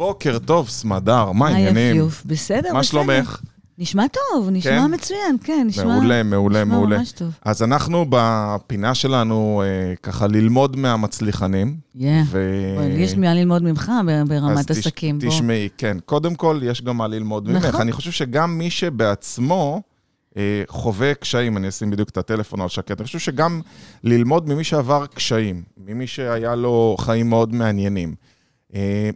בוקר טוב, סמדר, מה העניינים? בסדר, מה שלומך? נשמע טוב, נשמע מצוין, כן, נשמע מעולה, מעולה, מעולה. אז אנחנו בפינה שלנו ככה ללמוד מהמצליחנים. יש מה ללמוד ממך ברמת עסקים. תשמעי, כן, קודם כל יש גם מה ללמוד ממך. אני חושב שגם מי שבעצמו חווה קשיים, אני אשים בדיוק את הטלפון על שקט, אני חושב שגם ללמוד ממי שעבר קשיים, ממי שהיה לו חיים מאוד מעניינים.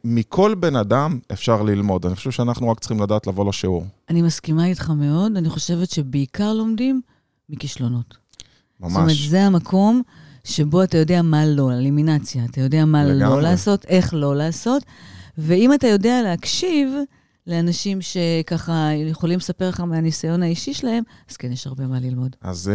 מכל בן אדם אפשר ללמוד. אני חושב שאנחנו רק צריכים לדעת לבוא לשיעור. אני מסכימה איתך מאוד. אני חושבת שבעיקר לומדים מכישלונות. ממש. זאת אומרת, זה המקום שבו אתה יודע מה לא, אלימינציה. אתה יודע מה לא לעשות, איך לא לעשות. ואם אתה יודע להקשיב לאנשים שככה יכולים לספר לך מהניסיון האישי שלהם, אז כן, יש הרבה מה ללמוד. אז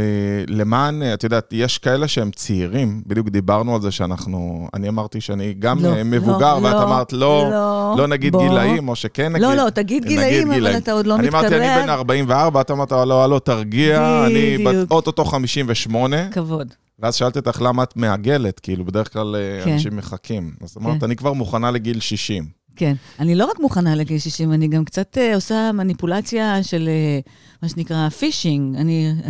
למען, את יודעת, יש כאלה שהם צעירים, בדיוק דיברנו על זה שאנחנו, אני אמרתי שאני גם מבוגר, ואת אמרת, לא נגיד גילאים, או שכן נגיד. לא, תגיד גילאים, אבל אתה עוד לא מתקרב. אני אמרתי, אני בן 44, את אמרת, לא, תרגיע, אני אותו 58. כבוד. ואז שאלת אותך למה את מעגלת, כאילו בדרך כלל אנשים מחכים. אז אמרת, אני כבר מוכנה לגיל 60. כן, אני לא רק מוכנה לגיל 60, אני גם קצת עושה מניפולציה של מה שנקרא פישינג.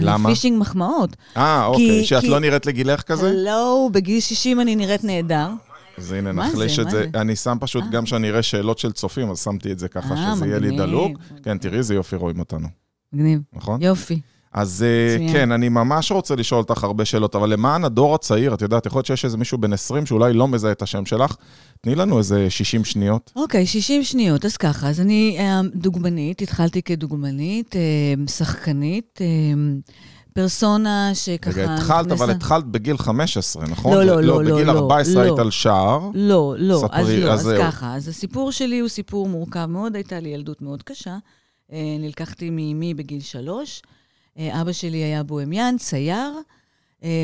למה? פישינג מחמאות. אוקיי, שאת לא נראית לגילך כזה? לא, בגיל 60 אני נראית נהדר. אז הנה, נחליש את זה. אני שם פשוט גם שאני אראה שאלות של צופים, אז שמתי את זה ככה שזה יהיה לי דלוק. כן, תראי, זה יופי, רואים אותנו. מגניב, יופי. אז כן, אני ממש רוצה לשאול אותך הרבה שאלות, אבל למען הדור הצעיר, את יודעת, יכול להיות שיש איזה מישהו בן 20 שאולי לא מזהה את השם שלך, תני לנו איזה 60 שניות. אוקיי, 60 שניות, אז ככה, אז אני דוגמנית, התחלתי כדוגמנית, שחקנית, פרסונה שככה... רגע, התחלת, אבל התחלת בגיל 15, נכון? לא. בגיל 14 היית על שער. לא, אז ככה, אז הסיפור שלי הוא סיפור מורכב מאוד, הייתה לי ילדות מאוד קשה, נלקחתי מאמי בגיל 3, אבא שלי היה בוהמיאן, צייר.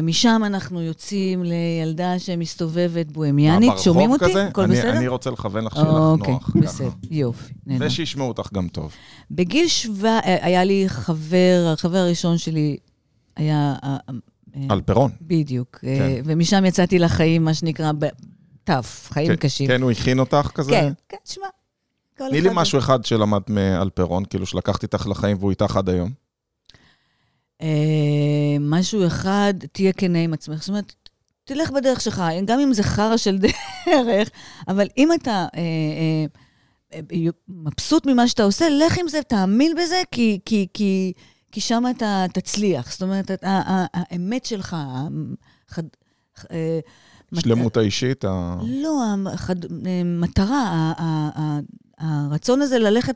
משם אנחנו יוצאים לילדה שמסתובבת בוהמיאנית. שומעים אותי? כזה? כל אני, בסדר? אני רוצה לכוון לך שלך אוקיי, נוח. אוקיי, בסדר, ככה. יופי. נהנה. ושישמעו אותך גם טוב. בגיל 7 היה לי חבר, החבר הראשון שלי היה... על פירון. בדיוק. כן. ומשם יצאתי לחיים, מה שנקרא, טף, חיים כן, קשים. כן, הוא הכין אותך כזה? כן, כן, שמע. תני לי משהו אחד שלמדת מעל פירון, כאילו שלקחתי איתך לחיים והוא איתך עד היום. משהו אחד, תהיה כנה עם עצמך, זאת אומרת, תלך בדרך שלך, גם אם זה חרה של דרך, אבל אם אתה מבסוט ממה שאתה עושה, לך עם זה, תאמין בזה, כי שם אתה תצליח, זאת אומרת, האמת שלך, שלמות האישית? לא, המטרה, הרצון הזה ללכת,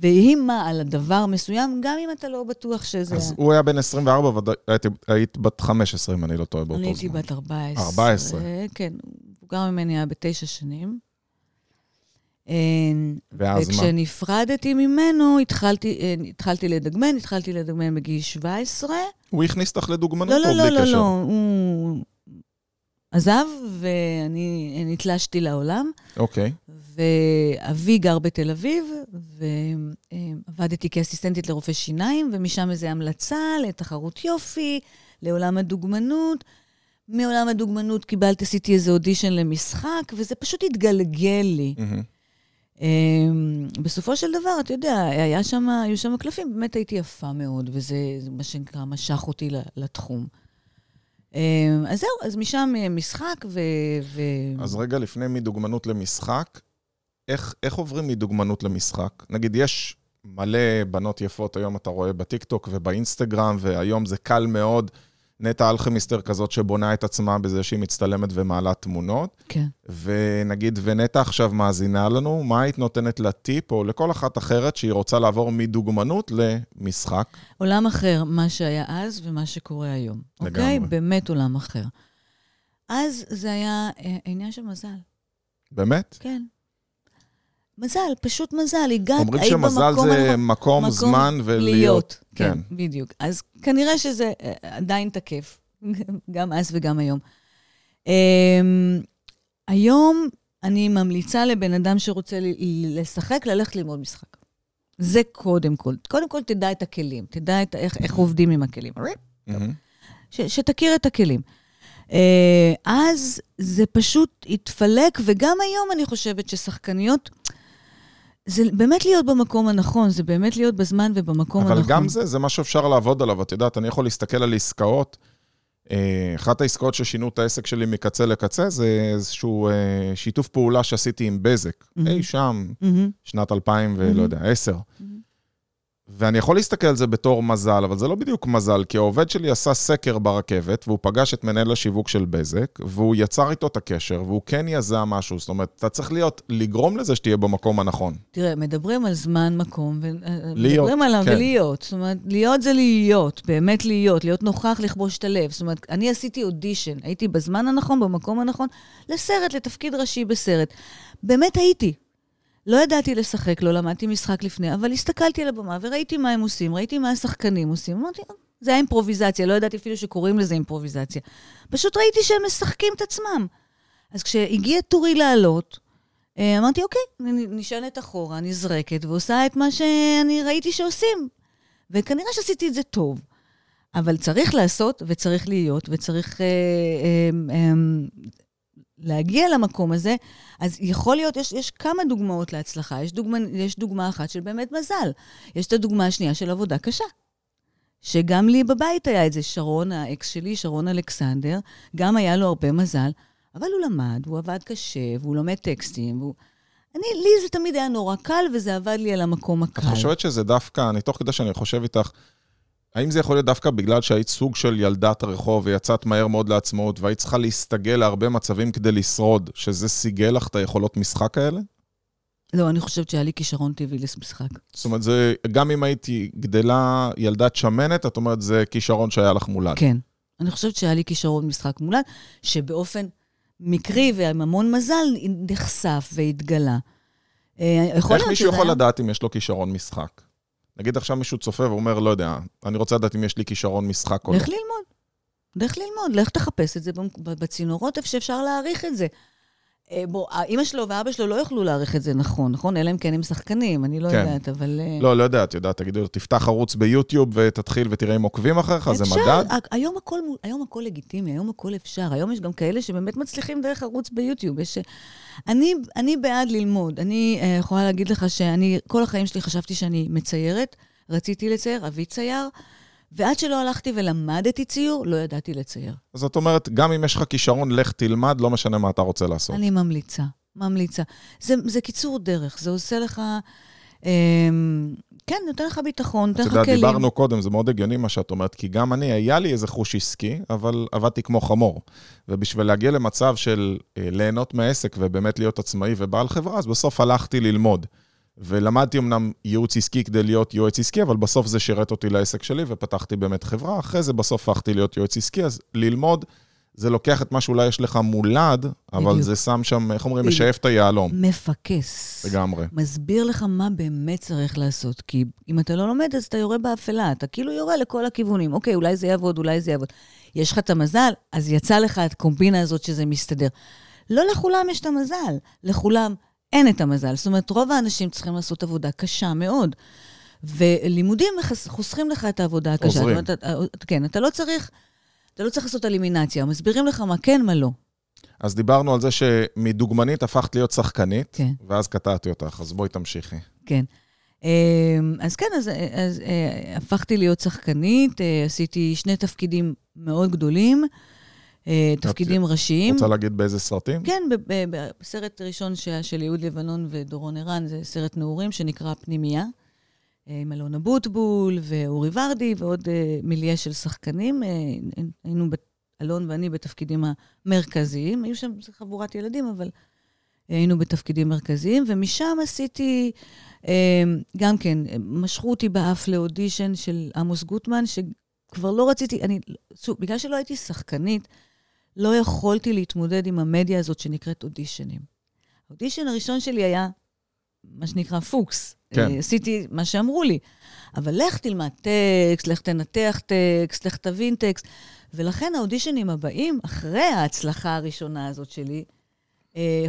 והיא מה על הדבר מסוים, גם אם אתה לא בטוח שזה... אז הוא היה בן 24, והיית בת 15, אם אני לא טועה באותו זמן. אני הייתי בת 14. 14. כן, הוא גר ממני היה ב9 שנים. ואז מה? וכשנפרדתי ממנו, התחלתי לדגמן בגיל 17. הוא הכניס אותך לדוגמנות או בלי קשר? לא, הוא... עזב, ואני נתלשתי לעולם. אוקיי. ואבי גר בתל אביב, ועבדתי כאסיסטנטית לרופא שיניים, ומשם איזו המלצה לתחרות יופי, לעולם הדוגמנות. מעולם הדוגמנות קיבלתי, עשיתי איזה אודישן למשחק, וזה פשוט התגלגל לי. בסופו של דבר, אתה יודע, היו שם הקלפים, באמת הייתי יפה מאוד, וזה מה שנקרא משך אותי לתחום. אז זהו, אז משם משחק אז רגע לפני מדוגמנות למשחק, איך עוברים מדוגמנות למשחק? נגיד, יש מלא בנות יפות, היום אתה רואה בטיקטוק ובאינסטגרם, והיום זה קל מאוד, נטע אלכימיסטר כזאת שבונה את עצמה בזה שהיא מצטלמת ומעלה תמונות. כן. ונגיד, ונטע עכשיו מאזינה לנו, מה היית נותנת לטיפ או לכל אחת אחרת שהיא רוצה לעבור מדוגמנות למשחק? עולם אחר, מה שהיה אז ומה שקורה היום. לגמרי. אוקיי? באמת עולם אחר. אז זה היה עניין של מזל. באמת? כן. מזל, פשוט מזל. אומרים שמזל זה מקום, זמן ולהיות. כן, בדיוק. אז כנראה שזה עדיין תקף, גם אז וגם היום. היום אני ממליצה לבן אדם שרוצה לשחק, ללכת ללמוד משחק. זה קודם כל. קודם כל תדע את הכלים, תדע איך עובדים עם הכלים. שתכיר את הכלים. אז זה פשוט התפלק, וגם היום אני חושבת ששחקניות... זה באמת להיות במקום הנכון, זה באמת להיות בזמן ובמקום הנכון. אבל גם זה מה שאפשר לעבוד עליו. את יודעת, אני יכול להסתכל על עסקאות. אחת העסקאות ששינו את העסק שלי מקצה לקצה, זה איזשהו שיתוף פעולה שעשיתי עם בזק. אי שם, שנת 2000 ולא יודע, 10. ואני יכול להסתכל על זה בתור מזל, אבל זה לא בדיוק מזל, כי העובד שלי עשה סקר ברכבת, והוא פגש את מנהל השיווק של בזק, והוא יצר איתו את הקשר, והוא כן יזם משהו. זאת אומרת, אתה צריך לגרום לזה שתהיה במקום הנכון. תראה, מדברים על זמן, מקום, מדברים עליו ולהיות. זאת אומרת, להיות זה להיות, באמת להיות, להיות נוכח, לכבוש את הלב. זאת אומרת, אני עשיתי אודישן, הייתי בזמן הנכון, במקום הנכון, לסרט, לתפקיד ראשי בסרט. באמת הייתי. לא ידעתי לשחק, לא למדתי משחק לפני, אבל הסתכלתי על הבמה וראיתי מה הם עושים, ראיתי מה השחקנים עושים. אמרתי, זה היה אימפרוביזציה, לא ידעתי אפילו שקוראים לזה אימפרוביזציה. פשוט ראיתי שהם משחקים את עצמם. אז כשהגיע תורי לעלות, אמרתי, אוקיי, נשענת אחורה, נזרקת, ועושה את מה שאני ראיתי שעושים. וכנראה שעשיתי את זה טוב. אבל צריך לעשות, וצריך להיות, וצריך... להגיע למקום הזה, אז יכול להיות, יש כמה דוגמאות להצלחה, יש דוגמה אחת של באמת מזל, יש את הדוגמה השנייה של עבודה קשה, שגם לי בבית היה את זה, שרון, האקס שלי, שרון אלכסנדר, גם היה לו הרבה מזל, אבל הוא למד, הוא עבד קשה, והוא לומד טקסטים, לי זה תמיד היה נורא קל, וזה עבד לי על המקום הקל. את חושבת שזה דווקא, תוך כדי שאני חושב איתך, האם זה יכול להיות דווקא בגלל שהיית סוג של ילדת רחוב ויצאת מהר מאוד לעצמאות והיית צריכה להסתגל להרבה מצבים כדי לשרוד, שזה סיגל לך את היכולות משחק האלה? לא, אני חושבת שהיה לי כישרון טבעי למשחק. זאת אומרת, זה, גם אם הייתי גדלה ילדת שמנת, את אומרת, זה כישרון שהיה לך מולד. כן, אני חושבת שהיה לי כישרון משחק מולד, שבאופן מקרי ועם המון מזל נחשף והתגלה. איך מישהו יכול לדעת אם יש לו כישרון משחק? נגיד עכשיו מישהו צופה ואומר, לא יודע, אני רוצה לדעת אם יש לי כישרון משחק או לא. לך ללמוד. לך ללמוד, לך תחפש את זה בצינורות, איפה שאפשר להעריך את זה. אמא שלו ואבא שלו לא יוכלו להעריך את זה נכון, נכון? אלא אם כן הם שחקנים, אני לא יודעת, אבל... לא יודעת, יודעת, תגידו, תפתח ערוץ ביוטיוב ותתחיל ותראה אם עוקבים אחריך, זה מדד. היום הכל לגיטימי, היום הכל אפשר, היום יש גם כאלה שבאמת מצליחים דרך ערוץ ביוטיוב. אני בעד ללמוד, אני יכולה להגיד לך שאני, כל החיים שלי חשבתי שאני מציירת, רציתי לצייר, אבי צייר, ועד שלא הלכתי ולמדתי ציור, לא ידעתי לצייר. אז את אומרת, גם אם יש לך כישרון, לך תלמד, לא משנה מה אתה רוצה לעשות. אני ממליצה, ממליצה. זה קיצור דרך, זה עושה לך, כן, נותן לך ביטחון, נותן לך כלים. דיברנו קודם, זה מאוד הגיוני מה שאת אומרת, כי גם אני, היה לי איזה חוש עסקי, אבל עבדתי כמו חמור. ובשביל להגיע למצב של ליהנות מעסק, ובאמת להיות עצמאי ובעל חברה, אז בסוף הלכתי ללמוד. ולמדתי אמנם ייעוץ עסקי כדי להיות יועץ עסקי, אבל בסוף זה שירת אותי לעסק שלי, ופתחתי באמת חברה, אחרי זה בסוף הפכתי להיות יועץ עסקי, אז ללמוד, זה לוקח את מה שאולי יש לך מולד, אבל בדיוק. זה שם שם, איך אומרים, משאף את היעלום. מפקס. לגמרי. מסביר לך מה באמת צריך לעשות, כי אם אתה לא לומד, אז אתה יורה באפלה, אתה כאילו יורה לכל הכיוונים, אוקיי, אולי זה יעבוד, אולי זה יעבוד. יש לך את המזל, אז יצא לך את הקומבינה הזאת שזה מסתדר. לא לכולם יש את המזל, לכולם אין את המזל. זאת אומרת, רוב האנשים צריכים לעשות עבודה קשה מאוד. ולימודים חוסכים לך את העבודה הקשה. עוזרים. כן, אתה לא צריך לעשות אלימינציה. מסבירים לך מה כן, מה לא. אז דיברנו על זה שמדוגמנית הפכת להיות שחקנית, כן. ואז קטעתי אותך, אז בואי תמשיכי. כן. אז הפכתי להיות שחקנית, עשיתי שני תפקידים מאוד גדולים, תפקידים ראשיים. רוצה להגיד באיזה סרטים? כן, בסרט ראשון של יהוד לבנון ודורון ערן, זה סרט נעורים שנקרא פנימיה, עם אלון אבוטבול ואורי ורדי, ועוד מיליה של שחקנים. היינו, אלון ואני, בתפקידים המרכזיים. היו שם חבורת ילדים, אבל היינו בתפקידים מרכזיים, ומשם עשיתי, גם כן, משכו אותי באף לאודישן של עמוס גוטמן, שכבר לא רציתי, בגלל שלא הייתי שחקנית, לא יכולתי להתמודד עם המדיה הזאת שנקראת אודישנים. האודישן הראשון שלי היה, מה שנקרא, פוקס. כן. עשיתי מה שאמרו לי. אבל לך תלמד טקסט, לך תנתח טקסט, לך תבין טקסט. ולכן האודישנים הבאים, אחרי ההצלחה הראשונה הזאת שלי,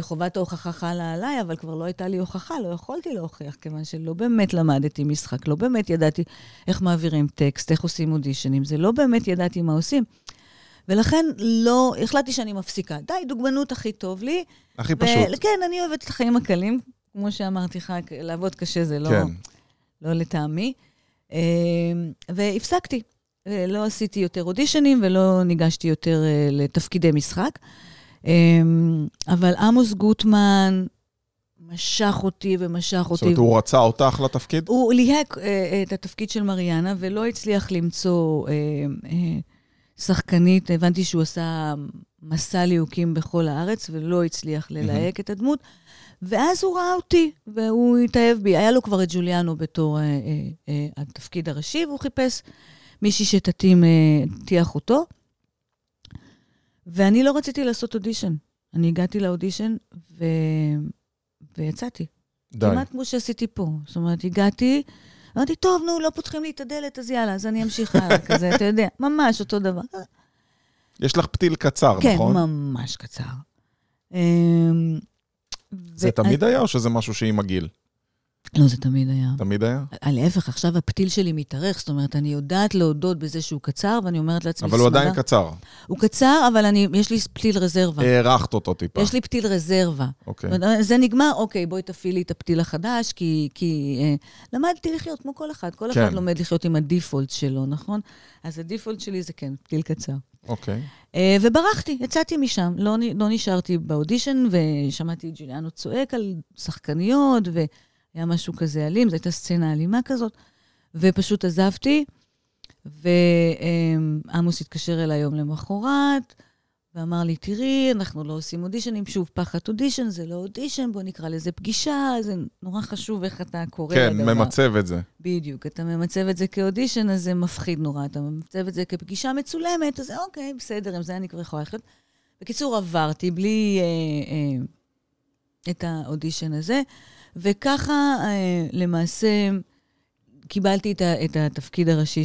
חובת ההוכחה חלה עליי, אבל כבר לא הייתה לי הוכחה, לא יכולתי להוכיח, כיוון שלא באמת למדתי משחק, לא באמת ידעתי איך מעבירים טקסט, איך עושים אודישנים, זה לא באמת ידעתי מה עושים. ולכן לא, החלטתי שאני מפסיקה. די, דוגמנות הכי טוב לי. הכי פשוט. כן, אני אוהבת את החיים הקלים, כמו שאמרתי לך, לעבוד קשה זה לא לטעמי. והפסקתי. לא עשיתי יותר אודישנים, ולא ניגשתי יותר לתפקידי משחק. אבל עמוס גוטמן משך אותי ומשך אותי. זאת אומרת, הוא רצה אותך לתפקיד? הוא ליהק את התפקיד של מריאנה, ולא הצליח למצוא שחקנית. הבנתי שהוא עשה מסע ליהוקים בכל הארץ, ולא הצליח ללהק את הדמות. ואז הוא ראה אותי, והוא התאהב בי. היה לו כבר את ג'וליאנו בתור התפקיד הראשי, והוא חיפש מישהי שתתאים תיח אותו. ואני לא רציתי לעשות אודישן. אני הגעתי לאודישן, ויצאתי. כמעט כמו שעשיתי פה. זאת אומרת, הגעתי, אמרתי, טוב, נו, לא פותחים לי את הדלת, אז יאללה, אז אני אמשיך הלאה כזה, אתה יודע, ממש אותו דבר. יש לך פתיל קצר, נכון? כן, ממש קצר. זה תמיד היה, או שזה משהו שהיא מגיל? לא, זה תמיד היה. תמיד היה? להפך, עכשיו הפתיל שלי מתארך, זאת אומרת, אני יודעת להודות בזה שהוא קצר, ואני אומרת לעצמי... אבל הוא עדיין קצר. הוא קצר, אבל יש לי פתיל רזרבה. הערכת אותו טיפה. יש לי פתיל רזרבה. אוקיי. זה נגמר, אוקיי, בואי תפעילי את הפתיל החדש, כי למדתי לחיות כמו כל אחד. כל אחד לומד לחיות עם הדיפולט שלו, נכון? אז הדיפולט שלי זה כן, פתיל קצר. אוקיי. וברחתי, יצאתי משם. לא נשארתי באודישן, ושמעתי ג'וליאנו צועק על שחקניות, היה משהו כזה אלים, זו הייתה סצנה אלימה כזאת, ופשוט עזבתי, ועמוס התקשר אליי יום למחרת, ואמר לי, תראי, אנחנו לא עושים אודישנים, שוב פחד אודישן, זה לא אודישן, בוא נקרא לזה פגישה, זה נורא חשוב איך אתה קורא לדבר. כן, ממצב את זה. בדיוק, אתה ממצב את זה כאודישן, אז זה מפחיד נורא, אתה ממצב את זה כפגישה מצולמת, אז אוקיי, בסדר, עם זה אני כבר יכולה לחיות. בקיצור, עברתי בלי את האודישן הזה, וככה למעשה קיבלתי את התפקיד הראשי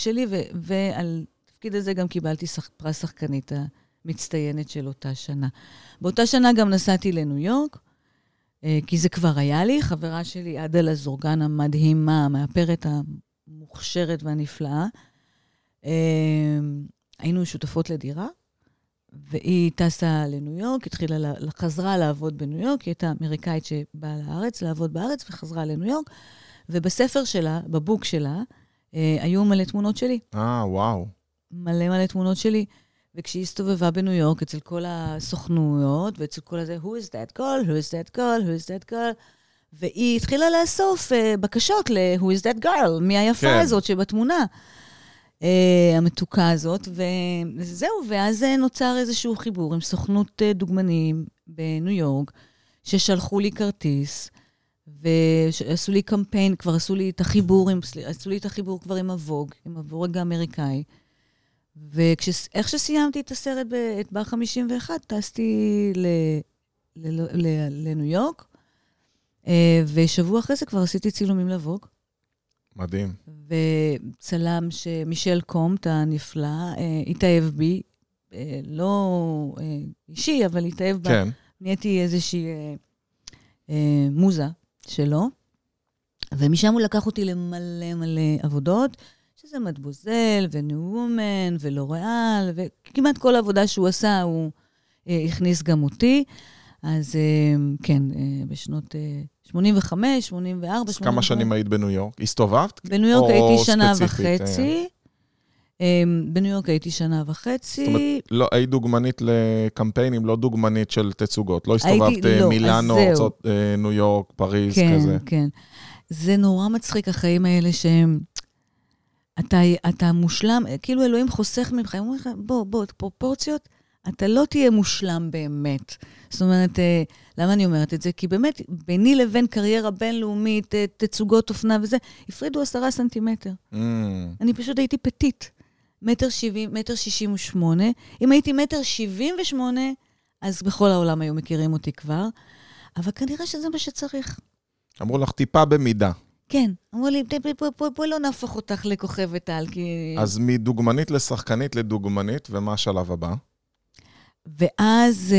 שלי, ועל תפקיד הזה גם קיבלתי פרס שחקנית המצטיינת של אותה שנה. באותה שנה גם נסעתי לניו יורק, כי זה כבר היה לי, חברה שלי עדלה זורגן המדהימה, המאפרת המוכשרת והנפלאה, היינו שותפות לדירה, והיא טסה לניו יורק, התחילה, חזרה לעבוד בניו יורק, היא הייתה אמריקאית שבאה לארץ, לעבוד בארץ, וחזרה לניו יורק, ובספר שלה, בבוק שלה, היו מלא תמונות שלי. וואו. מלא תמונות שלי, וכשהיא הסתובבה בניו יורק, אצל כל הסוכנויות, ואצל כל הזה, who is that girl, והיא התחילה לאסוף בקשות ל-who is that girl, מי היפה הזאת שבתמונה. המתוקה הזאת, וזהו, ואז נוצר איזשהו חיבור עם סוכנות דוגמנים בניו יורק, ששלחו לי כרטיס, ועשו לי קמפיין, כבר עשו לי את החיבור, כבר עם הווג, עם הווג האמריקאי, ואיך שסיימתי את הסרט, את בר 51, טסתי לניו יורק, ושבוע אחרי זה כבר עשיתי צילומים לווג, מדהים. וצלם שמישל קומט הנפלא התאהב בי, לא אישי, אבל התאהב בה. כן. נהייתי איזושהי מוזה שלו, ומשם הוא לקח אותי למלא עבודות, שזה מדבוזל ונאומן ולוריאל, וכמעט כל עבודה שהוא עשה הוא הכניס גם אותי. אז כן, בשנות 85, 84, 84. כמה שנים היית בניו יורק? הסתובבת? בניו יורק הייתי שנה וחצי. בניו יורק הייתי שנה וחצי. זאת אומרת, היית דוגמנית לקמפיינים, לא דוגמנית של תצוגות. לא הסתובבת מילאנו, ניו יורק, פריז, כזה. כן. זה נורא מצחיק, החיים האלה שהם... אתה מושלם, כאילו אלוהים חוסך ממך, הם אומרים לך, בוא, פרופורציות... אתה לא תהיה מושלם באמת. זאת אומרת, למה אני אומרת את זה? כי באמת, ביני לבין קריירה בינלאומית, תצוגות אופנה וזה, הפרידו 10 סנטימטר. אני פשוט הייתי פטית. 1.70, 1.68. אם הייתי 1.78, אז בכל העולם היו מכירים אותי כבר. אבל כנראה שזה מה שצריך. אמרו לך טיפה במידה. כן, אמרו לי, פה לא נהפוך אותך לכוכבת על, כי... אז מדוגמנית לשחקנית לדוגמנית, ומה השלב הבא? ואז...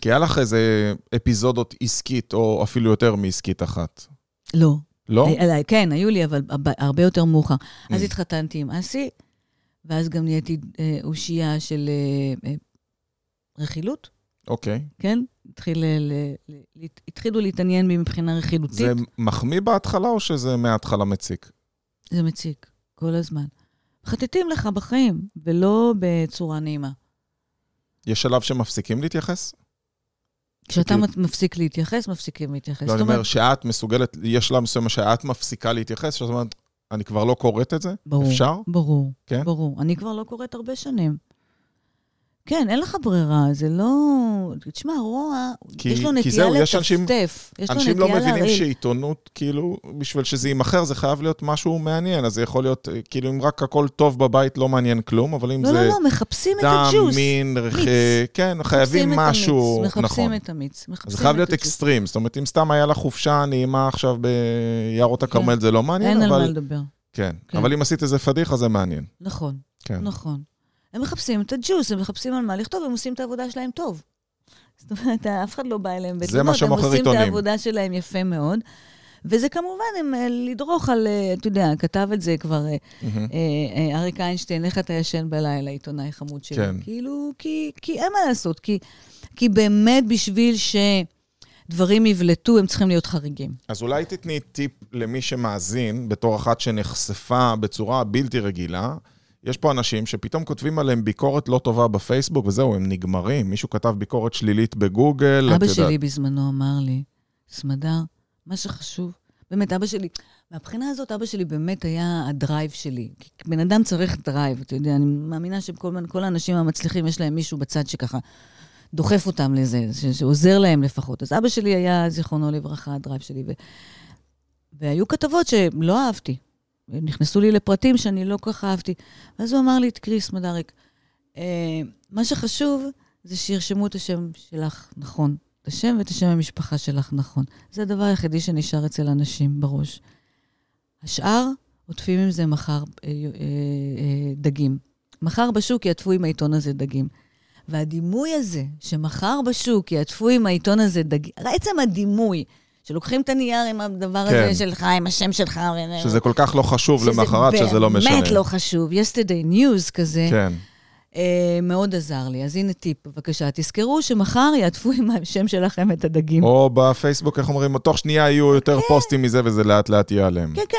כי היה לך איזה אפיזודות עסקית, או אפילו יותר מעסקית אחת. לא. לא? כן, היו לי, אבל הרבה יותר מאוחר. אז התחתנתי עם אסי, ואז גם נהייתי אושייה של רכילות. אוקיי. כן? התחילו להתעניין מבחינה רכילותית. זה מחמיא בהתחלה או שזה מההתחלה מציק? זה מציק, כל הזמן. חטטים לך בחיים, ולא בצורה נעימה. יש שלב שמפסיקים להתייחס? כשאתה מפסיק להתייחס, מפסיקים להתייחס. לא, אני אומר שאת מסוגלת, יש שלב מסוים שאת מפסיקה להתייחס, שאת אומרת, אני כבר לא קוראת את זה? אפשר? ברור, ברור. אני כבר לא קוראת הרבה שנים. כן, אין לך ברירה, זה לא... תשמע, רוע, יש לו נטייה לטפטף. אנשים לא מבינים שעיתונות, כאילו, בשביל שזה יימחר, זה חייב להיות משהו מעניין, אז זה יכול להיות, כאילו, אם רק הכל טוב בבית, לא מעניין כלום, אבל אם זה... לא, לא, לא, מחפשים את הג'וס. דם, מין, כן, חייבים משהו, נכון. מחפשים את המיץ. זה חייב להיות אקסטרים, זאת אומרת, אם סתם היה לה חופשה נעימה עכשיו ביערות הכרמל, זה לא מעניין, אבל... אין על מה לדבר. כן, אבל אם עשית איזה פדיחה, זה מעניין. נכון, נכון. הם מחפשים את הג'וס, הם מחפשים על מה לכתוב, הם עושים את העבודה שלהם טוב. זאת אומרת, אף אחד לא בא אליהם בתלמות, הם עושים את העבודה שלהם יפה מאוד, וזה כמובן, הם לדרוך על, אתה יודע, כתב את זה כבר, אריק איינשטיין, איך אתה ישן בלילה, עיתונאי חמוד שלי. כאילו, כי אין מה לעשות, כי באמת בשביל שדברים יבלטו, הם צריכים להיות חריגים. אז אולי תתני טיפ למי שמאזין, בתור אחת שנחשפה בצורה בלתי רגילה, יש פה אנשים שפתאום כותבים עליהם ביקורת לא טובה בפייסבוק, וזהו, הם נגמרים. מישהו כתב ביקורת שלילית בגוגל. אבא שלי בזמנו אמר לי, סמדר, מה שחשוב. באמת, אבא שלי, מהבחינה הזאת, אבא שלי באמת היה הדרייב שלי. כי בן אדם צריך דרייב, אתה יודע, אני מאמינה שכל האנשים המצליחים, יש להם מישהו בצד שככה דוחף אותם לזה, שעוזר להם לפחות. אז אבא שלי היה, זיכרונו לברכה, הדרייב שלי, והיו כתבות שלא אהבתי. נכנסו לי לפרטים שאני לא כל כך אהבתי. אז הוא אמר לי, תקרי, סמדריק, מה שחשוב זה שירשמו את השם שלך נכון. את השם ואת השם המשפחה שלך נכון. זה הדבר היחידי שנשאר אצל אנשים בראש. השאר, עוטפים עם זה מחר דגים. מחר בשוק יעטפו עם העיתון הזה דגים. והדימוי הזה, שמחר בשוק יעטפו עם העיתון הזה דגים, בעצם הדימוי, שלוקחים את הנייר עם הדבר הזה שלך, עם השם שלך. שזה כל כך לא חשוב למחרת, שזה לא משנה. באמת לא חשוב. Yesterday News כזה, מאוד עזר לי. אז הנה טיפ, בבקשה. תזכרו שמחר יעטפו עם השם שלכם את הדגים. או בפייסבוק, איך אומרים, תוך שנייה יהיו יותר פוסטים מזה, וזה לאט לאט יהיה עליהם. כן, כן,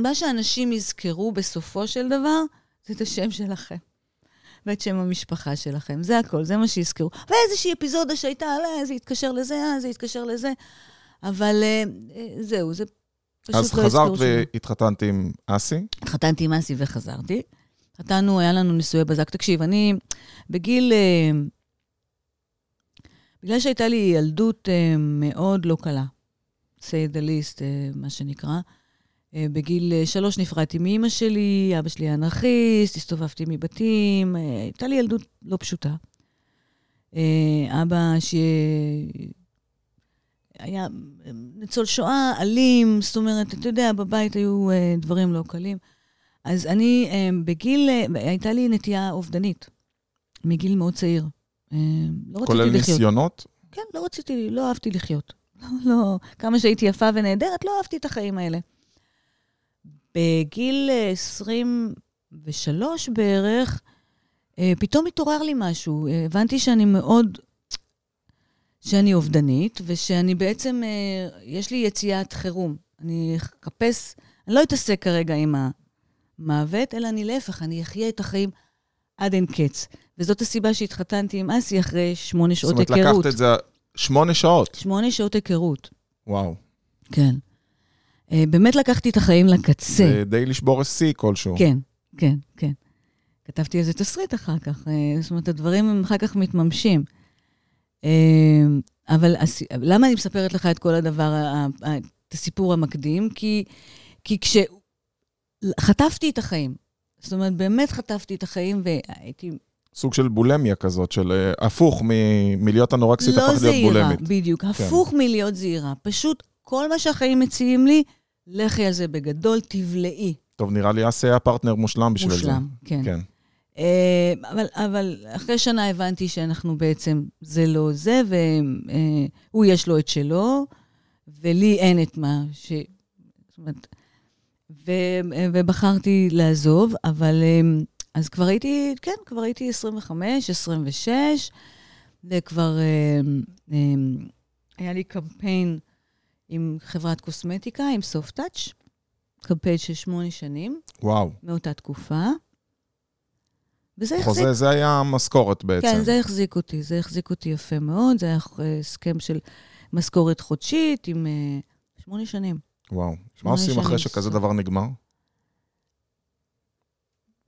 מה שאנשים יזכרו בסופו של דבר, זה את השם שלכם. ואת שם המשפחה שלכם, זה הכל, זה מה שיזכרו. ואיזושהי אפיזודה שהייתה עליה, זה יתקשר לזה, זה יתקשר לזה, אבל זהו, זה פשוט לא יזכרו. אז חזרת והתחתנתי עם אסי? התחתנתי עם אסי וחזרתי. חתנו, היה לנו נישואי בזק. תקשיב, אני בגיל, בגלל שהייתה לי ילדות מאוד לא קלה, say the least, מה שנקרא, בגיל 3 נפרדתי מאמא שלי, אבא שלי היה אנרכיסט, הסתובבתי מבתים, הייתה לי ילדות לא פשוטה. אבא שהיה ניצול שואה, אלים, זאת אומרת, אתה יודע, בבית היו דברים לא קלים. אז אני בגיל, הייתה לי נטייה אובדנית, מגיל מאוד צעיר. לא רציתי לחיות. כולל ניסיונות? כן, לא רציתי, לא אהבתי לחיות. לא, כמה שהייתי יפה ונהדרת, לא אהבתי את החיים האלה. בגיל 23 בערך, פתאום התעורר לי משהו. הבנתי שאני מאוד, שאני אובדנית, ושאני בעצם, יש לי יציאת חירום. אני אחפש, אני לא אתעסק כרגע עם המוות, אלא אני להפך, אני אחיה את החיים עד אין קץ. וזאת הסיבה שהתחתנתי עם אסי אחרי 8 שעות היכרות. זאת אומרת, לקחת את זה 8 שעות? 8 שעות היכרות. וואו. כן. באמת לקחתי את החיים לקצה. זה די לשבור סי כלשהו. כן, כן, כן. כתבתי איזה תסריט אחר כך. זאת אומרת, הדברים הם אחר כך מתממשים. אבל למה אני מספרת לך את כל הדבר, את הסיפור המקדים? כי חטפתי את החיים. זאת אומרת, באמת חטפתי את החיים והייתי... סוג של בולמיה כזאת, של הפוך מלהיות אנורקסית, הפך להיות בולמית. לא זהירה, בדיוק. הפוך מלהיות זהירה. פשוט... כל מה שהחיים מציעים לי, לכי על זה בגדול, תבלעי. טוב, נראה לי, אסי היה פרטנר מושלם בשביל זה. מושלם, כן. אבל אחרי שנה הבנתי שאנחנו בעצם, זה לא זה, והוא יש לו את שלו, ולי אין את מה ש... זאת אומרת, ובחרתי לעזוב, אבל אז כבר הייתי, כן, כבר הייתי 25, 26, זה כבר, היה לי קמפיין עם חברת קוסמטיקה, עם Soft Touch, קמפיין של 8 שנים. וואו. מאותה תקופה. חוזה, זה היה משכורת בעצם. כן, זה החזיק אותי. זה החזיק אותי יפה מאוד. זה היה הסכם של משכורת חודשית עם 8 שנים. וואו. מה עושים אחרי שכזה דבר נגמר?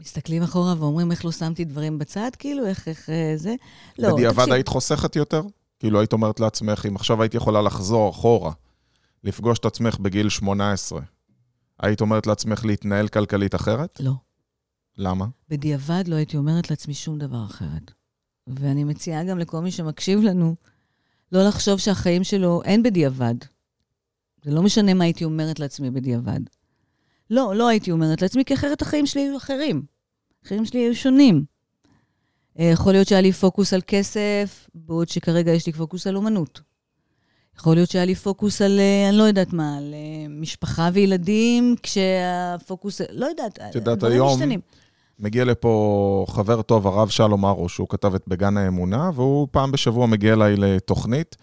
מסתכלים אחורה ואומרים, איך לא שמתי דברים בצד, כאילו, איך זה? לא. בדיעבד היית חוסכת יותר? כאילו, היית אומרת לעצמך, אם עכשיו היית יכולה לחזור אחורה, לפגוש את עצמך בגיל 18, היית אומרת לעצמך להתנהל כלכלית אחרת? לא. למה? בדיעבד לא הייתי אומרת לעצמי שום דבר אחרת. ואני מציעה גם לכל מי שמקשיב לנו, לא לחשוב שהחיים שלו אין בדיעבד. זה לא משנה מה הייתי אומרת לעצמי בדיעבד. לא, לא הייתי אומרת לעצמי, כי אחרת החיים שלי היו אחרים. החיים שלי היו שונים. יכול להיות שהיה לי פוקוס על כסף, בעוד שכרגע יש לי פוקוס על אומנות. יכול להיות שהיה לי פוקוס על, אני לא יודעת מה, על משפחה וילדים, כשהפוקוס, לא יודעת, דברים משתנים. מגיע לפה חבר טוב, הרב שלום ארוש, שהוא כתב את בגן האמונה, והוא פעם בשבוע מגיע אליי לתוכנית,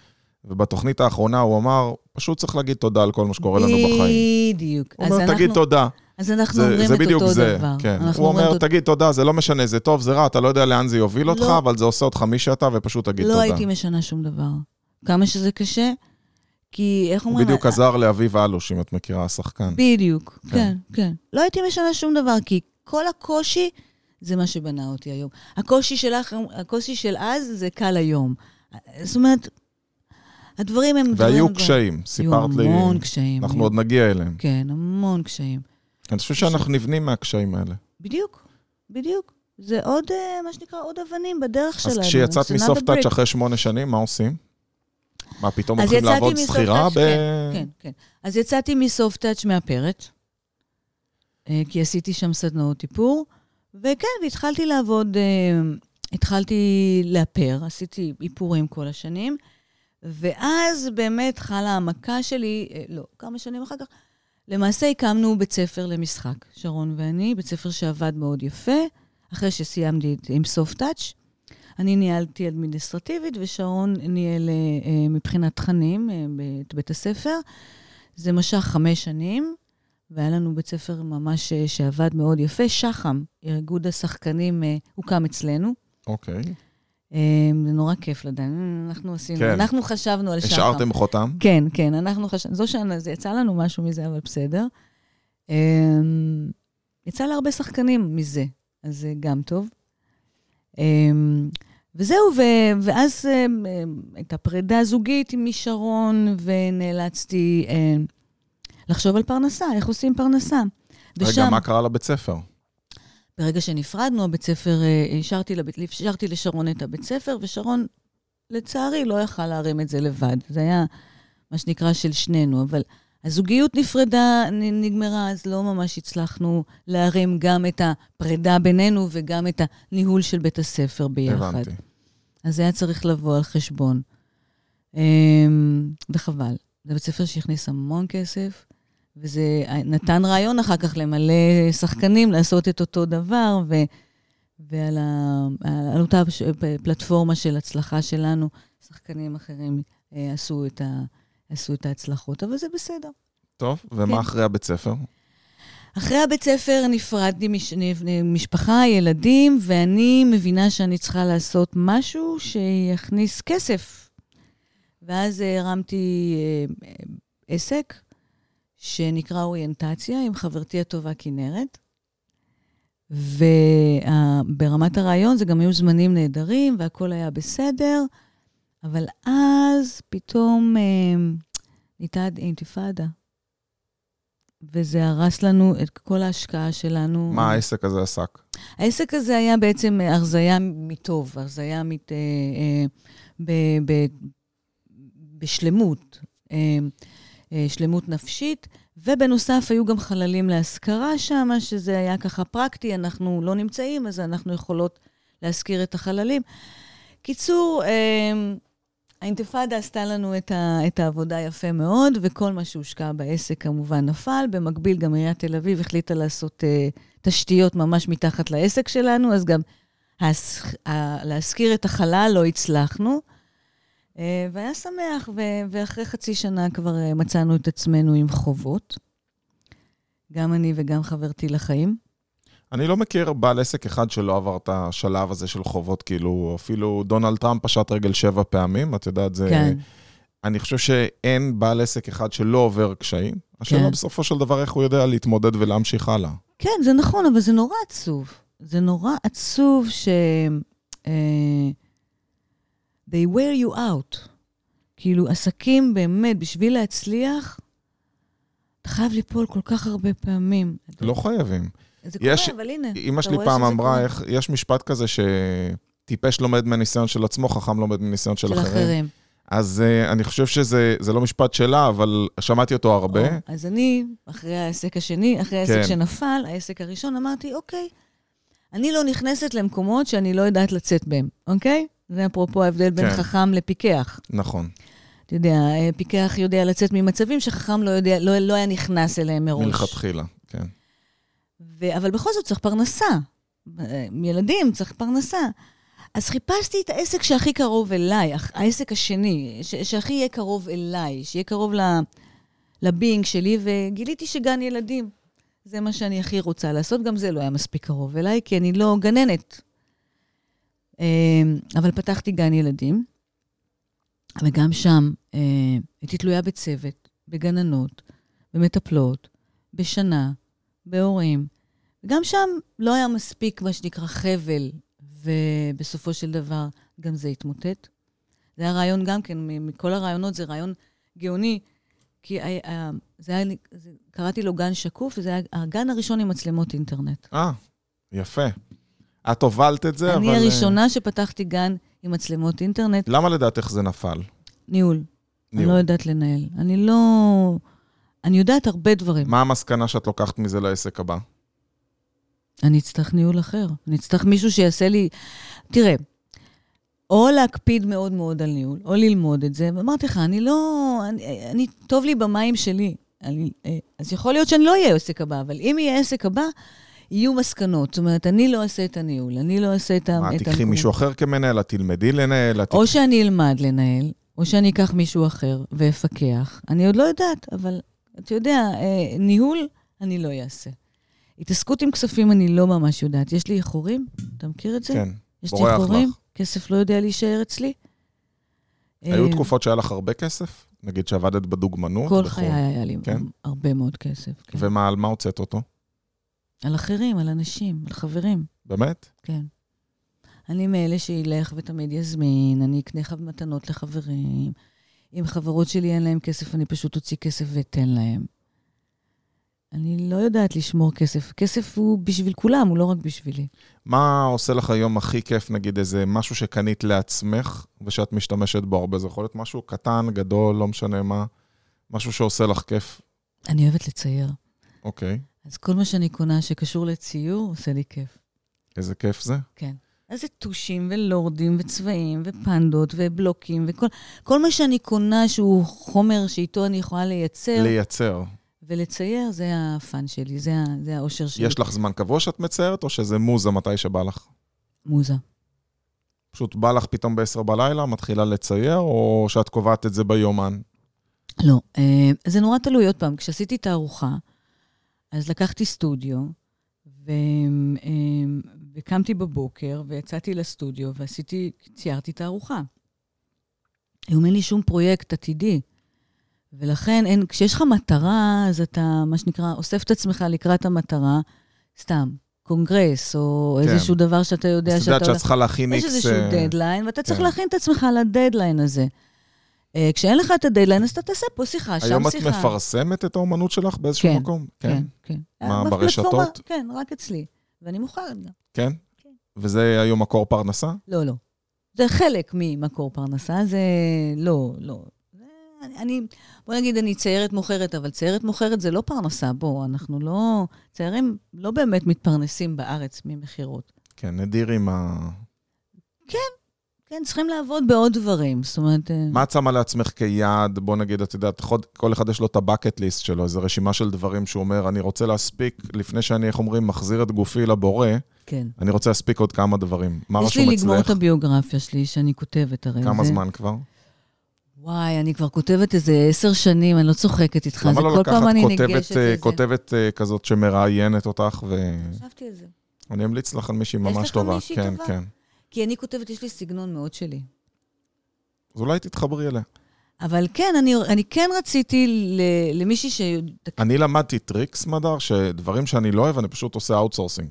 ובתוכנית האחרונה הוא אמר, פשוט צריך להגיד תודה על כל מה שקורה לנו בחיים. בדיוק. הוא אומר, תגיד תודה. אז אנחנו אומרים את אותו דבר. הוא אומר, תגיד תודה, זה לא משנה, זה טוב, זה רע, אתה לא יודע לאן זה יוביל אותך, אבל זה עושה אותך מי שאתה, ופשוט תגיד תודה. לא הייתי משנה שום דבר. כמה שזה קשה, כי איך אומרים... בדיוק עזר לאביב אלוש, אם את מכירה השחקן. בדיוק, כן, כן. לא הייתי משנה שום דבר, כי כל הקושי זה מה שבנה אותי היום. הקושי של אז זה קל היום. זאת אומרת, הדברים הם... והיו קשיים, סיפרת לי... היו המון קשיים. אנחנו עוד נגיע אליהם. כן, המון קשיים. אני חושב שאנחנו נבנים מהקשיים האלה. בדיוק, בדיוק. זה עוד, מה שנקרא, עוד אבנים בדרך שלנו. אז כשיצאת מסוף טאץ' אחרי 8 שנים, מה עושים? מה, פתאום הולכים לעבוד סחירה? כן, כן. אז יצאתי מסוף טאץ' מהפרט, כי עשיתי שם סדנאות איפור, וכן, והתחלתי לעבוד, התחלתי לאפר, עשיתי איפורים כל השנים, ואז באמת חלה העמקה שלי, לא, כמה שנים אחר כך, למעשה הקמנו בית ספר למשחק, שרון ואני, בית ספר שעבד מאוד יפה, אחרי שסיימתי עם סוף טאץ', אני ניהלתי אדמיניסטרטיבית, ושרון ניהל מבחינת תכנים בית הספר. זה משך 5 שנים, והיה לנו בית ספר ממש שעבד מאוד יפה. שחם, ארגוד השחקנים, הוקם אצלנו. אוקיי. זה נורא כיף לדעת. אנחנו חשבנו על שחם. השארתם חותם? כן, כן, אנחנו חשבנו. זו שנה, זה יצא לנו משהו מזה, אבל בסדר. יצא להרבה שחקנים מזה, אז זה גם טוב. וזהו, ואז הייתה פרידה זוגית עם שרון, ונאלצתי לחשוב על פרנסה, איך עושים פרנסה. רגע, מה קרה לבית ספר? ברגע שנפרדנו, הבית ספר, השארתי לשרון את הבית ספר, ושרון, לצערי, לא יכל להרים את זה לבד. זה היה מה שנקרא של שנינו, אבל הזוגיות נפרדה, נגמרה, אז לא ממש הצלחנו להרים גם את הפרידה בינינו, וגם את הניהול של בית הספר ביחד. הבנתי. אז היה צריך לבוא על חשבון. וחבל. זה בית ספר שהכניס המון כסף, וזה נתן רעיון אחר כך למלא שחקנים, לעשות את אותו דבר, ועל אותה פלטפורמה של הצלחה שלנו, שחקנים אחרים עשו את ה... עשו את ההצלחות, אבל זה בסדר. טוב, ומה אחרי הבית ספר? אחרי הבית ספר נפרדתי משפחה, ילדים, ואני מבינה שאני צריכה לעשות משהו שיכניס כסף. ואז הרמתי עסק שנקרא אוריינטציה, עם חברתי הטובה כינרת, וברמת הרעיון זה גם היו זמנים נהדרים, והכל היה בסדר, אבל אז פתאום ניתן אינתיפאדה, וזה הרס לנו את כל ההשקעה שלנו. מה העסק הזה עסק? העסק הזה היה בעצם הרזיה מטוב, הרזיה בשלמות, שלמות נפשית, ובנוסף היו גם חללים להשכרה שם, שזה היה ככה פרקטי, אנחנו לא נמצאים, אז אנחנו יכולות להשכיר את החללים. קיצור, האינתיפאדה עשתה לנו את העבודה יפה מאוד, וכל מה שהושקע בעסק כמובן נפל. במקביל גם עיריית תל אביב החליטה לעשות תשתיות ממש מתחת לעסק שלנו, אז גם להזכיר את החלל לא הצלחנו, והיה שמח, ואחרי חצי שנה כבר מצאנו את עצמנו עם חובות, גם אני וגם חברתי לחיים. אני לא מכיר בעל עסק אחד שלא עבר את השלב הזה של חובות, כאילו אפילו דונלד טראמפ פשט רגל 7 פעמים, את יודעת זה... כן. אני חושב שאין בעל עסק אחד שלא עובר קשיים, השאלה בסופו של דבר איך הוא יודע להתמודד ולהמשיך הלאה. כן, זה נכון, אבל זה נורא עצוב. זה נורא עצוב ש... they wear you out. כאילו, עסקים באמת, בשביל להצליח, אתה חייב ליפול כל כך הרבה פעמים. לא חייבים. זה קורה, אבל הנה. אמא שלי פעם אמרה, יש משפט כזה שטיפש לומד מניסיון של עצמו, חכם לומד מניסיון של אחרים. אז אני חושב שזה לא משפט שלה, אבל שמעתי אותו הרבה. אז אני, אחרי העסק השני, אחרי העסק שנפל, העסק הראשון, אמרתי, אוקיי, אני לא נכנסת למקומות שאני לא יודעת לצאת בהם, אוקיי? זה אפרופו ההבדל בין חכם לפיקח. נכון. אתה יודע, פיקח יודע לצאת ממצבים שחכם לא היה נכנס אליהם מראש. מלכתחילה, כן. אבל בכל זאת צריך פרנסה. ילדים צריך פרנסה. אז חיפשתי את העסק שהכי קרוב אליי, העסק השני, שהכי יהיה קרוב אליי, שיהיה קרוב לבינג שלי, וגיליתי שגן ילדים. זה מה שאני הכי רוצה לעשות, גם זה לא היה מספיק קרוב אליי, כי אני לא גננת. אבל פתחתי גן ילדים, וגם שם הייתי תלויה בצוות, בגננות, במטפלות, בשנה, בהורים. וגם שם לא היה מספיק מה שנקרא חבל, ובסופו של דבר גם זה התמוטט. זה היה רעיון גם כן, מכל הרעיונות זה רעיון גאוני, כי קראתי לו גן שקוף, וזה היה הגן הראשון עם מצלמות אינטרנט. יפה. את הובלת את זה, אבל... אני הראשונה שפתחתי גן עם מצלמות אינטרנט. למה לדעת איך זה נפל? ניהול. אני לא יודעת לנהל. אני יודעת הרבה דברים. מה המסקנה שאת לוקחת מזה לעסק הבא? אני אצטרך ניהול אחר. אני אצטרך מישהו שיעשה לי... תראה, או להקפיד מאוד מאוד על ניהול, או ללמוד את זה. ואמרתי לך, אני לא... אני טוב לי במים שלי. אז יכול להיות שאני לא אהיה עסק הבא, אבל אם יהיה עסק הבא, יהיו מסקנות. זאת אומרת, אני לא אעשה את הניהול, אני לא אעשה את... מה, תקחי מישהו אחר כמנהל, תלמדי לנהל? או שאני אלמד לנהל, או שאני אקח מישהו אחר ואפקח. אני עוד לא יודעת, אבל אתה יודע, ניהול אני לא אעשה. התעסקות עם כספים אני לא ממש יודעת. יש לי איחורים, אתה מכיר את זה? כן, בורח לך. כסף לא יודע להישאר אצלי. היו תקופות שהיה לך הרבה כסף? נגיד שעבדת בדוגמנות? כל חיי היה לי הרבה מאוד כסף. ומה, על מה הוצאת אותו? על אחרים, על אנשים, על חברים. באמת? כן. אני מאלה שילך ותמיד יזמין, אני אקנה מתנות לחברים. אם חברות שלי אין להם כסף, אני פשוט אוציא כסף ואתן להם. אני לא יודעת לשמור כסף. כסף הוא בשביל כולם, הוא לא רק בשבילי. מה עושה לך היום הכי כיף, נגיד איזה משהו שקנית לעצמך, ושאת משתמשת בו הרבה? זה יכול להיות משהו קטן, גדול, לא משנה מה. משהו שעושה לך כיף. אני אוהבת לצייר. אוקיי. אז כל מה שאני קונה שקשור לציור, עושה לי כיף. איזה כיף זה? כן. אז זה טושים ולורדים וצבעים ופנדות ובלוקים וכל מה שאני קונה שהוא חומר שאיתו אני יכולה לייצר. לייצר. ולצייר זה הפן שלי, זה האושר שלי. יש לך זמן קבוע שאת מציירת, או שזה מוזה מתי שבא לך? מוזה. פשוט בא לך פתאום ב-22:00, מתחילה לצייר, או שאת קובעת את זה ביומן? לא, זה נורא תלוי. עוד פעם, כשעשיתי תערוכה, אז לקחתי סטודיו, וקמתי בבוקר, ויצאתי לסטודיו, ציירתי תערוכה. היום אין לי שום פרויקט עתידי, ולכן, כשיש לך מטרה, אז אתה, מה שנקרא, אוסף את עצמך לקראת המטרה, סתם, קונגרס, או איזשהו דבר שאתה יודע שאתה... אז אתה צריך להכין יש איזשהו דדליין, ואתה צריך להכין את עצמך לדדליין הזה. כשאין לך את הדדליין, אז אתה תעשה פה שיחה, שם שיחה. היום את מפרסמת את האומנות שלך באיזשהו מקום? כן, כן. מה, ברשתות? כן, רק אצלי. ואני מוכרת גם. כן? כן. וזה היום מקור פרנסה? לא, לא. זה חלק ממקור פרנסה, זה לא, לא. בוא נגיד, אני ציירת מוכרת, אבל ציירת מוכרת זה לא פרנסה, בוא, אנחנו לא, ציירים לא באמת מתפרנסים בארץ ממחירות. כן, נדיר עם ה... כן, כן, צריכים לעבוד בעוד דברים, זאת אומרת... מה את שמה לעצמך כיעד, בוא נגיד, את יודעת, כל אחד יש לו את הבקט ליסט שלו, איזו רשימה של דברים שהוא אומר, אני רוצה להספיק, לפני שאני, איך אומרים, מחזיר את גופי לבורא, כן. אני רוצה להספיק עוד כמה דברים. מה יש לי לגמור את הביוגרפיה שלי, שאני כותבת הרי. כמה זמן כבר? וואי, אני כבר כותבת איזה 10 שנים, אני לא צוחקת איתך. למה לא לקחת כותבת כזאת שמראיינת אותך? חשבתי את זה. אני אמליץ לך על מישהי ממש טובה. יש לך מישהי טובה? כי אני כותבת, יש לי סגנון מאוד שלי. אז אולי תתחברי אליה. אבל כן, אני כן רציתי למישהי ש... אני למדתי טריקס מדהר, שדברים שאני לא אוהב, אני פשוט עושה אאוטסורסינג.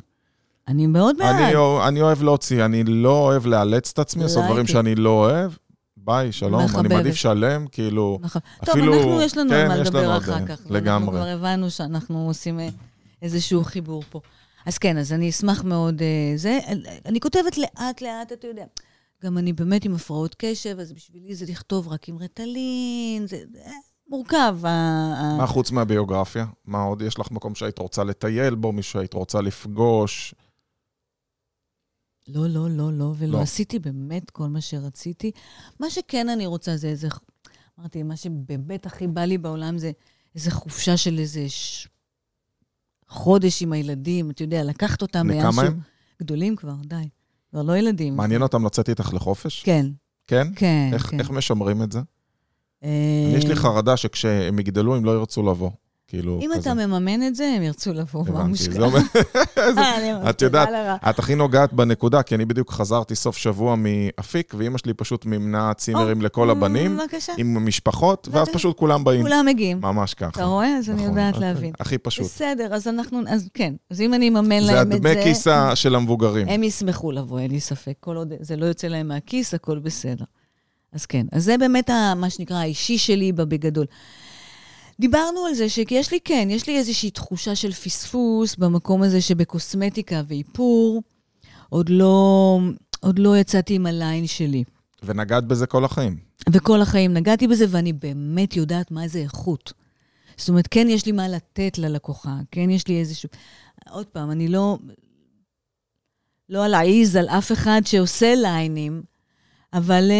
אני מאוד מעט. אני אוהב להוציא, אני לא אוהב לאלץ את עצמי, לעשות דברים שאני לא אוהב. ביי, שלום, אני מעדיף שלם, כאילו... טוב, אנחנו יש לנו מה לדבר אחר כך. לגמרי. אנחנו כבר הבנו שאנחנו עושים איזשהו חיבור פה. אז כן, אז אני אשמח מאוד זה. אני כותבת לאט לאט, אתה יודע. גם אני באמת עם הפרעות קשב, אז בשבילי זה לכתוב רק עם רטלין, זה מורכב. מה חוץ מהביוגרפיה? מה עוד? יש לך מקום שהיית רוצה לטייל בו, מישהו שהיית רוצה לפגוש? לא, לא, לא, לא, ולא עשיתי באמת כל מה שרציתי. מה שכן אני רוצה זה איזה, אמרתי, מה שבאמת הכי בא לי בעולם זה איזה חופשה של איזה חודש עם הילדים, אתה יודע, לקחת אותם בישהו. גדולים כבר, די. כבר לא ילדים. מעניין אותם לצאת איתך לחופש? כן. כן? כן. איך משמרים את זה? יש לי חרדה שכשהם יגדלו, הם לא ירצו לבוא. אם אתה מממן את זה, הם ירצו לבוא. את יודעת, את הכי נוגעת בנקודה, כי אני בדיוק חזרתי סוף שבוע מאפיק, ואמא שלי פשוט ממנה צימרים לכל הבנים, עם משפחות, ואז פשוט כולם באים. כולם מגיעים. ממש ככה. אתה רואה? אז אני יודעת להבין. הכי פשוט. בסדר, אז אנחנו, אז כן. אז אם אני אממן להם את זה... זה הדמי כיסה של המבוגרים. הם ישמחו לבוא, אין לי ספק. כל עוד זה לא יוצא להם מהכיס, הכל בסדר. אז כן. אז זה באמת מה שנקרא האישי שלי בגדול. דיברנו על זה שיש לי, כן, יש לי איזושהי תחושה של פספוס במקום הזה שבקוסמטיקה ואיפור עוד לא יצאתי עם הליין שלי. ונגעת בזה כל החיים. וכל החיים נגעתי בזה, ואני באמת יודעת מה זה איכות. זאת אומרת, כן יש לי מה לתת ללקוחה, כן יש לי איזשהו... עוד פעם, אני לא להעיז על אף אחד שעושה ליינים, אבל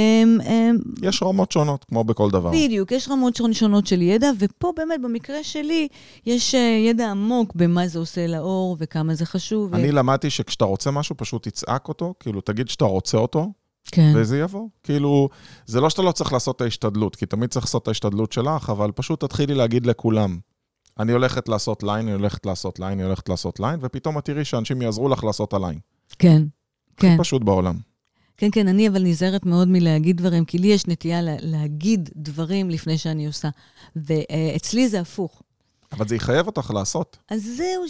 יש רמות שונות, כמו בכל דבר. בדיוק, יש רמות שונות של ידע, ופה באמת במקרה שלי יש ידע עמוק במה זה עושה לאור וכמה זה חשוב. אני למדתי שכשאתה רוצה משהו, פשוט תצעק אותו, כאילו תגיד שאתה רוצה אותו, כן. וזה יבוא. כאילו, זה לא שאתה לא צריך לעשות את ההשתדלות, כי תמיד צריך לעשות את ההשתדלות שלך, אבל פשוט תתחילי להגיד לכולם, אני הולכת לעשות ליין, אני הולכת לעשות ליין, ופתאום תראי שאנשים יעזרו לך לעשות הליין. כן, כן. פשוט בעולם. כן, כן, אני אבל נזהרת מאוד מלהגיד דברים, כי לי יש נטייה להגיד דברים לפני שאני עושה, ואצלי זה הפוך. אבל זה יחייב אותך לעשות. אז זהו,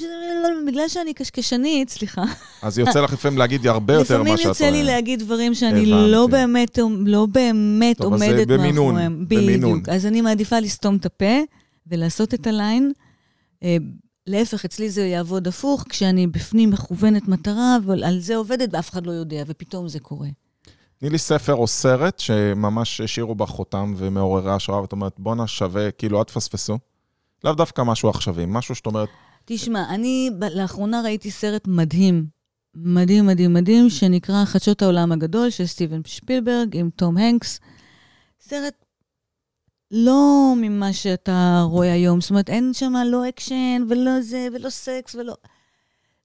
בגלל שאני קשקשנית, סליחה. אז יוצא לך לפעמים להגיד הרבה יותר מה שאת אומרת. לפעמים יוצא לי להגיד דברים שאני לא באמת עומדת מאחוריהם. טוב, אז זה במינון. בדיוק. אז אני מעדיפה לסתום את הפה ולעשות את הליין. להפך, אצלי זה יעבוד הפוך, כשאני בפנים מכוונת מטרה, ועל זה עובדת, ואף אחד לא יודע, ופתאום זה קורה. תני לי ספר או סרט, שממש השאירו בחותם ומעוררי השראה, ואת אומרת, בוא נשווה, כאילו, עד פספסו. לאו דווקא משהו עכשווי, משהו שאת אומרת... תשמע, אני לאחרונה ראיתי סרט מדהים, מדהים, מדהים, מדהים, שנקרא חדשות העולם הגדול, של סטיבן שפילברג עם תום הנקס. סרט... לא ממה שאתה רואה היום, זאת אומרת, אין שם לא אקשן, ולא זה, ולא סקס, ולא...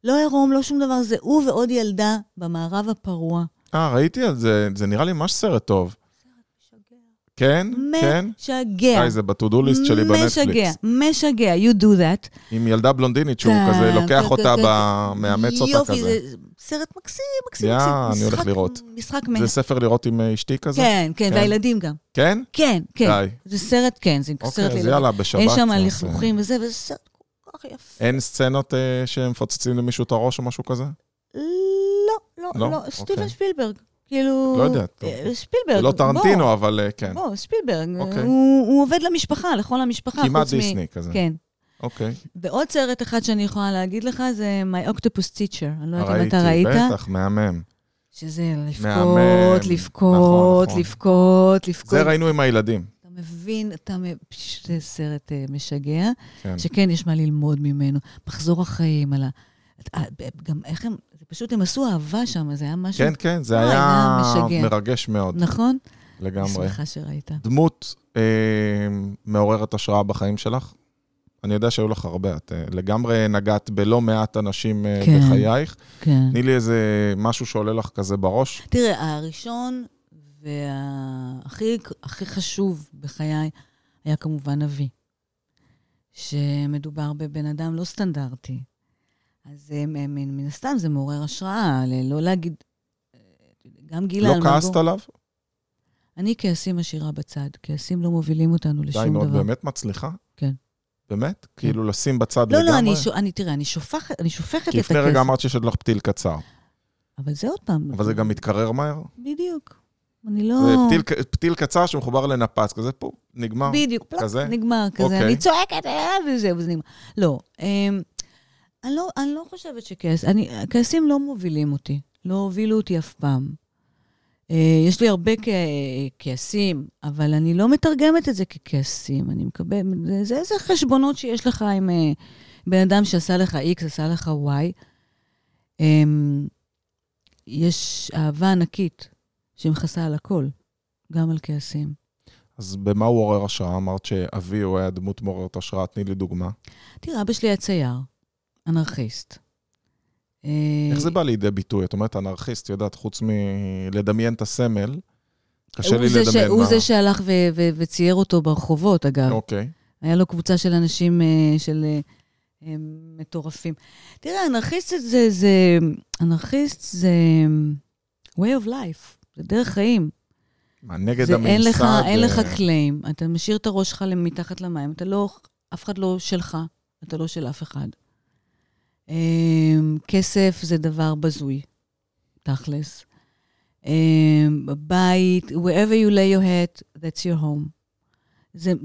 לא הרום, לא שום דבר, זה הוא ועוד ילדה במערב הפרוע. ראיתי את זה, זה נראה לי ממש סרט טוב. סרט משגע. כן? כן? משגע. זה בטודוליסט שלי בנטפליקס. משגע, you do that. עם ילדה בלונדינית שהוא כזה, לוקח אותה, מאמץ אותה כזה. יופי, זה סרט מקסים, מקסים, מקסים. אני הולך לראות. משחק מה... זה ספר לראות עם אשתי כזה? כן, כן, והילדים גם. כן? כן, כן. זה סרט, כן, זה סרט לילדים. יאללה, בשבת. אין שם לכלוכים וזה, וזה סרט כל כך יפה. אין סצנות שמפוצצים למישהו את הראש או משהו כזה? לא, לא, לא. סטיבן שפילברג. כאילו... לא יודעת. שפילברג. לא טרנטינו, אבל כן. בוא, שפילברג. הוא עובד למשפחה, לכל המשפחה. כמעט דיסני כזה. כן. אוקיי. ועוד סרט אחד שאני יכולה להגיד לך זה My Octopus Teacher. אני לא יודעת אם אתה ראית. בטח, מהמם. שזה לפקות, לפקות, לפקות, לפקות. זה ראינו עם הילדים. אתה מבין, זה סרט משגע, שכן יש מה ללמוד ממנו. מחזור החיים על ה... גם איך הם... פשוט הם עשו אהבה שם, זה היה משהו... כן, כן, זה היה מרגש מאוד. נכון? לגמרי. שמחה שראית. דמות מעוררת השראה בחיים שלך? אני יודע שהיו לך הרבה, את לגמרי נגעת בלא מעט אנשים בחייך. כן. תני לי איזה משהו שעולה לך כזה בראש. תראה, הראשון והכי חשוב בחיי היה כמובן אבי. שמדובר בבן אדם לא סטנדרטי. אז מן הסתם זה מעורר השראה, לא להגיד... גם גילה... לא כעסת עליו? אני כעסים עשירה בצד, כעסים לא מובילים אותנו לשום דבר. די, נו, באמת מצליחה? כן. באמת? כאילו לשים בצד לגמרי? לא, תראה, אני שופכת את הכסף. כי לפני רגע אמרת שיש עוד לך פתיל קצר. אבל זה עוד פעם. אבל זה גם מתקרר מהר? בדיוק. אני לא... זה פתיל קצר שמחובר לנפץ, כזה פה, נגמר. בדיוק, פלק, נגמר כזה. אני צועקת, וזהו, זה נגמר. לא, אני לא חושבת שכעס, כעסים לא מובילים אותי, לא הובילו אותי אף פעם. יש לי הרבה כעסים, אבל אני לא מתרגמת את זה ככעסים, אני מקבל, זה איזה חשבונות שיש לך עם בן אדם שעשה לך X, עשה לך Y. יש אהבה ענקית שמכסה על הכל, גם על כעסים. אז במה הוא עורר השראה? אמרת שאבי הוא היה דמות מעוררת השראה, תני לי דוגמה. תראה, אבא שלי היה צייר, אנרכיסט. איך זה בא לידי ביטוי? את אומרת, אנרכיסט, יודעת, חוץ מלדמיין את הסמל, קשה לי לדמיין. הוא זה שהלך וצייר אותו ברחובות, אגב. אוקיי. היה לו קבוצה של אנשים, של מטורפים. תראה, אנרכיסט זה way of life. זה דרך חיים. מה, נגד הממסד? אין לך קליים. אתה משאיר את הראש שלך מתחת למים. אתה לא, אף אחד לא שלך. אתה לא של אף אחד. כסף זה דבר בזוי. תכלס. בית, wherever you lay your head, that's your home.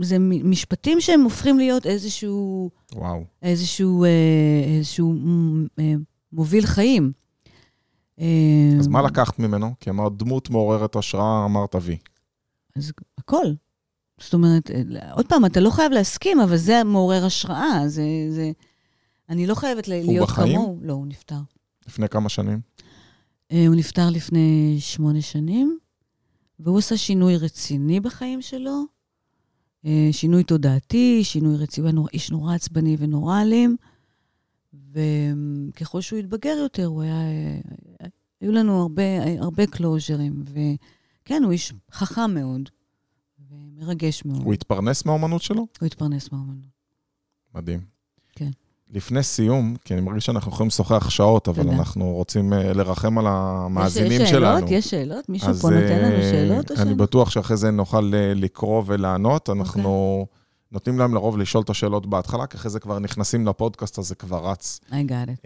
זה משפטים שהם הופכים להיות איזשהו... וואו. איזשהו מוביל חיים. אז מה לקחת ממנו? כי אמרת דמות מעוררת השראה, אמרת אבי. אז הכל. זאת אומרת, עוד פעם, אתה לא חייב להסכים, אבל זה מעורר השראה. אני לא חייבת להיות כמוהו. הוא בחיים? לא, הוא נפטר. לפני כמה שנים? הוא נפטר לפני 8 שנים, והוא עשה שינוי רציני בחיים שלו. שינוי תודעתי, שינוי רציני, איש נורא עצבני ונורא אלים. וככל שהוא התבגר יותר, היו לנו הרבה קלוז'רים, וכן, הוא איש חכם מאוד, ומרגש מאוד. הוא התפרנס מהאומנות שלו? הוא התפרנס מהאומנות. מדהים. כן. לפני סיום, כי אני מרגיש שאנחנו יכולים לשוחח שעות, אבל אנחנו רוצים לרחם על המאזינים שלנו. יש שאלות? מישהו פה נותן לנו שאלות? אני בטוח שאחרי זה נוכל לקרוא ולענות, אנחנו... נותנים להם לרוב לשאול את השאלות בהתחלה, כי אחרי זה כבר נכנסים לפודקאסט, אז זה כבר רץ. I got it.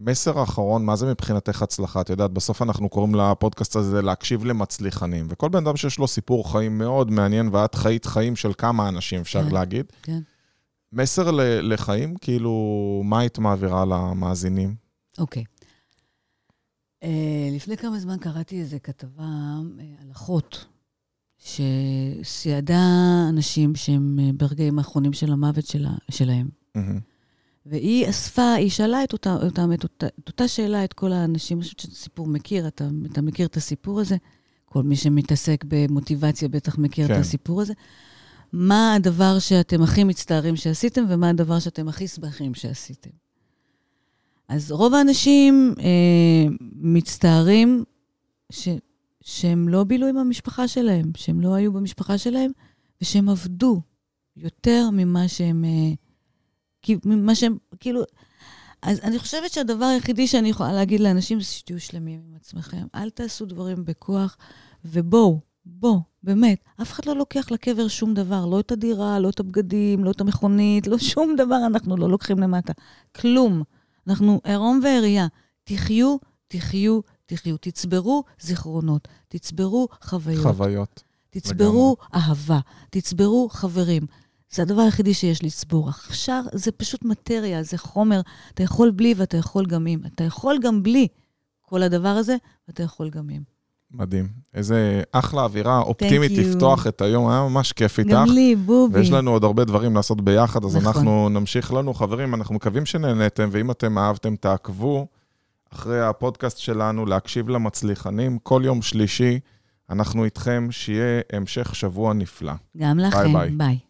מסר האחרון, מה זה מבחינתך הצלחה? את יודעת, בסוף אנחנו קוראים לפודקאסט הזה להקשיב למצליחנים, וכל בן אדם שיש לו סיפור חיים מאוד מעניין, ואת חיית חיים של כמה אנשים, אפשר להגיד. כן. מסר לחיים, כאילו, מה היית מעבירה למאזינים? אוקיי. לפני כמה זמן קראתי איזו כתבה על אחות, שסיידה אנשים שהם ברגעים האחרונים של המוות שלהם. והיא אספה, היא שאלה את אותה שאלה, את כל האנשים, משהו שסיפור מכיר, אתה מכיר את הסיפור הזה? כל מי שמתעסק במוטיבציה בטח מכיר את הסיפור הזה. מה הדבר שאתם הכי מצטערים שעשיתם, ומה הדבר שאתם הכי שמחים שעשיתם? אז רוב האנשים מצטערים שהם לא בילו עם המשפחה שלהם, שהם לא היו במשפחה שלהם, ושהם עבדו יותר ממה שהם... כאילו... אז אני חושבת שהדבר היחידי שאני יכולה להגיד לאנשים, זה שתהיו שלמים עם עצמכם. אל תעשו דברים בכוח, ובואו, באמת, אף אחד לא לוקח לקבר שום דבר, לא את הדירה, לא את הבגדים, לא את המכונית, לא שום דבר, אנחנו לא לוקחים למטה. כלום. אנחנו עירום ועירייה. תחיו, תצברו זיכרונות, תצברו חוויות, תצברו אהבה, תצברו חברים. זה הדבר היחידי שיש לצבור. עכשיו זה פשוט מטריה, זה חומר. אתה יכול בלי ואתה יכול גם עם. אתה יכול גם בלי כל הדבר הזה, ואתה יכול גם עם. מדהים. איזה אחלה אווירה אופטימית לפתוח את היום. היה ממש כיף איתך. גם לי, בובי. ויש לנו עוד הרבה דברים לעשות ביחד, אז אנחנו נמשיך לנו. חברים, אנחנו מקווים שנהנתם, ואם אתם אהבתם, תעקבו. אחרי הפודקאסט שלנו, להקשיב למצליחנים, כל יום שלישי, אנחנו איתכם, שיהיה המשך שבוע נפלא. גם לכם, ביי.